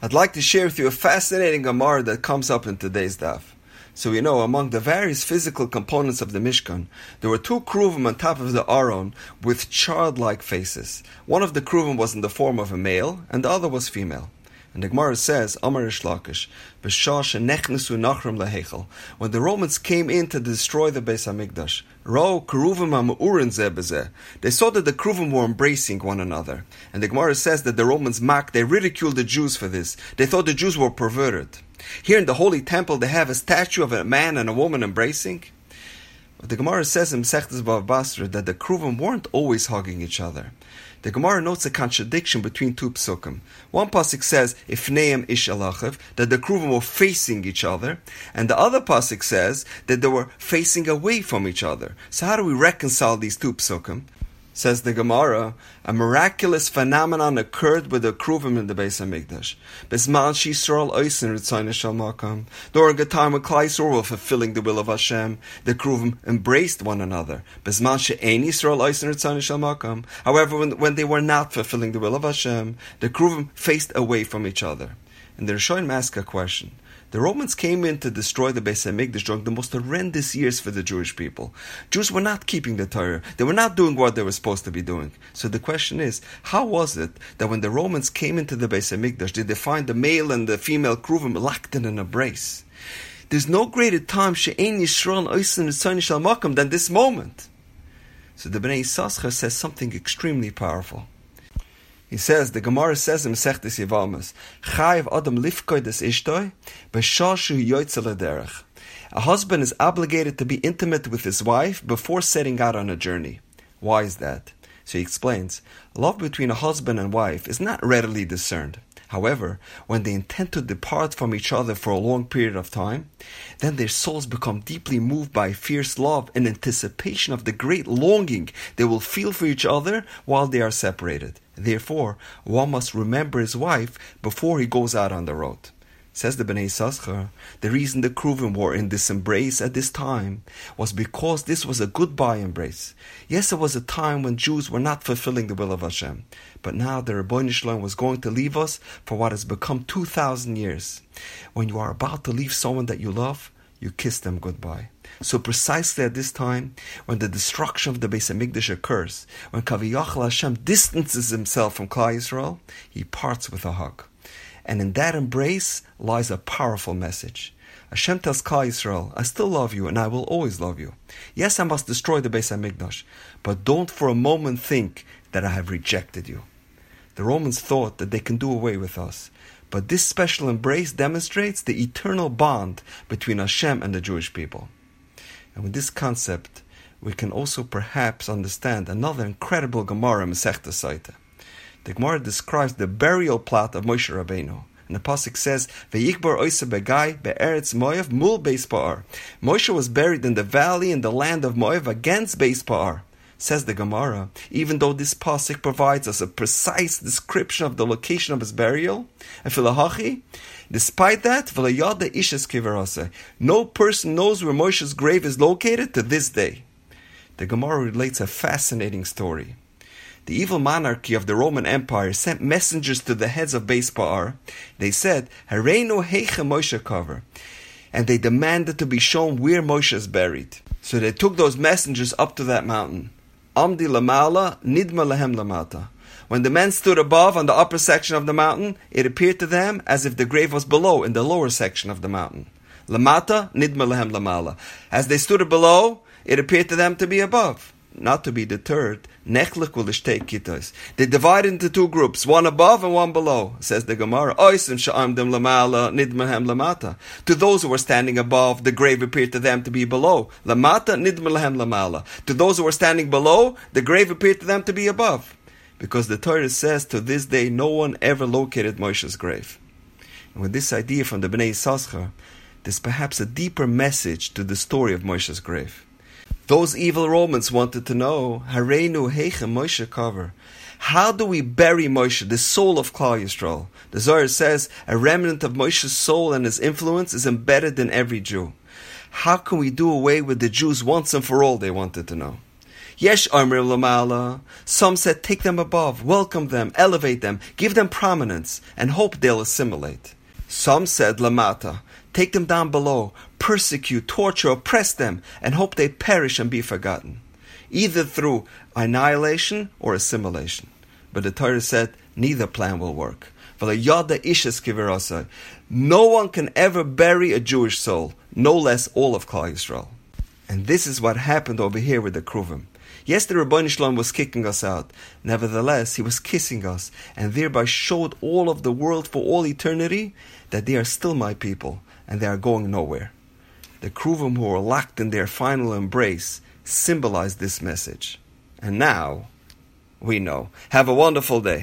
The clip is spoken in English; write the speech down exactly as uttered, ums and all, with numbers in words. I'd like to share with you a fascinating Gemara that comes up in today's Daf. So you know, among the various physical components of the Mishkan, there were two Kruvim on top of the Aron with childlike faces. One of the Kruvim was in the form of a male, and the other was female. And the Gemara says, Amar ish lakish, b'shah she'nechnesu nachrim leheichel. When the Romans came in to destroy the Beis HaMikdash, Ra'u kruvim ha'ma'urin zeh b'zeh. They saw that the Kruvim were embracing one another. And the Gemara says that the Romans mocked, they ridiculed the Jews for this. They thought the Jews were perverted. Here in the Holy Temple, they have a statue of a man and a woman embracing. But the Gemara says in Sechdis Bava Basra that the Kruvim weren't always hugging each other. The Gemara notes a contradiction between two pesukim. One pasuk says, ifneim ish alachiv, that the Kruvim were facing each other, and the other pasuk says that they were facing away from each other. So how do we reconcile these two pesukim? Says the Gemara, a miraculous phenomenon occurred with the Kruvim in the Beis HaMikdash. Bisman Shisrael Oysen Ritzayin Shal Makam. During a time when Klal Yisrael were fulfilling the will of Hashem, the Kruvim embraced one another. Bisman She'ein Yisrael Oysen Ritzayin Shal Makam. However, when, when they were not fulfilling the will of Hashem, the Kruvim faced away from each other. And the Rishonim ask a question. The Romans came in to destroy the Beis HaMikdash during the most horrendous years for the Jewish people. Jews were not keeping the Torah. They were not doing what they were supposed to be doing. So the question is, how was it that when the Romans came into the Beis HaMikdash, did they find the male and the female Kruvim locked in an embrace? There's no greater time she'ein Yisrael oisin ritzayin shel makom than this moment. So the Bnei Sascha says something extremely powerful. He says, the Gemara says in Sechdis Yivamus, Chayev Adam Lifkoy des Ishtoi, B'shah Shu Yoytzel Aderech. A husband is obligated to be intimate with his wife before setting out on a journey. Why is that? So he explains, love between a husband and wife is not readily discerned. However, when they intend to depart from each other for a long period of time, then their souls become deeply moved by fierce love in anticipation of the great longing they will feel for each other while they are separated. Therefore, one must remember his wife before he goes out on the road. Says the Bnei Yissaschar, the reason the Kruvim were in this embrace at this time was because this was a goodbye embrace. Yes, it was a time when Jews were not fulfilling the will of Hashem. But now the Ribono Shel Olam was going to leave us for what has become two thousand years. When you are about to leave someone that you love, you kiss them goodbye. So precisely at this time, when the destruction of the Beis HaMikdash occurs, when Kaviyachol Hashem distances himself from Klal Yisrael, he parts with a hug. And in that embrace lies a powerful message. Hashem tells Klal Yisrael, I still love you and I will always love you. Yes, I must destroy the Beis HaMikdash, but don't for a moment think that I have rejected you. The Romans thought that they can do away with us, but this special embrace demonstrates the eternal bond between Hashem and the Jewish people. And with this concept, we can also perhaps understand another incredible Gemara, Masechta Saita. The Gemara describes the burial plot of Moshe Rabbeinu. And the pasuk says, "V'yikbar ose begai be'aretz mo'ev mul beis pa'ar." Moshe was buried in the valley in the land of Mo'ev against Beis Pa'ar. Says the Gemara, even though this pasuk provides us a precise description of the location of his burial, and philohachi, despite that, v'layada ishes cover ose. No person knows where Moshe's grave is located to this day. The Gemara relates a fascinating story. The evil monarchy of the Roman Empire sent messengers to the heads of Beis Pa'ar. They said, Hareinu heiche Moshe cover. And they demanded to be shown where Moshe is buried. So they took those messengers up to that mountain. Amdi Lamala, Nidma Lehem Lamata. When the men stood above on the upper section of the mountain, it appeared to them as if the grave was below in the lower section of the mountain. Lamata, Nidma Lehem Lamala. As they stood below, it appeared to them to be above. Not to be deterred, they divided into two groups, one above and one below. Says the Gemara, to those who were standing above, the grave appeared to them to be below. To those who were standing below, the grave appeared to them to be above. Because the Torah says, to this day, no one ever located Moshe's grave. And with this idea from the Bnei Sascha, there's perhaps a deeper message to the story of Moshe's grave. Those evil Romans wanted to know, Hareinu heiche Moshe cover. How do we bury Moshe, the soul of Klal Yisrael? The Zohar says, a remnant of Moshe's soul and his influence is embedded in every Jew. How can we do away with the Jews once and for all, they wanted to know. Yesh Armir Lamala. Some said, take them above, welcome them, elevate them, give them prominence, and hope they'll assimilate. Some said, Lamata. Take them down below, persecute, torture, oppress them, and hope they perish and be forgotten, either through annihilation or assimilation. But the Torah said, neither plan will work. No one can ever bury a Jewish soul, no less all of Klal Yisrael. And this is what happened over here with the Kruvim. Yes, the Ribono Shel Olam was kicking us out. Nevertheless, he was kissing us, and thereby showed all of the world for all eternity that they are still my people, and they are going nowhere. The Kruvim who were locked in their final embrace symbolized this message. And now, we know. Have a wonderful day.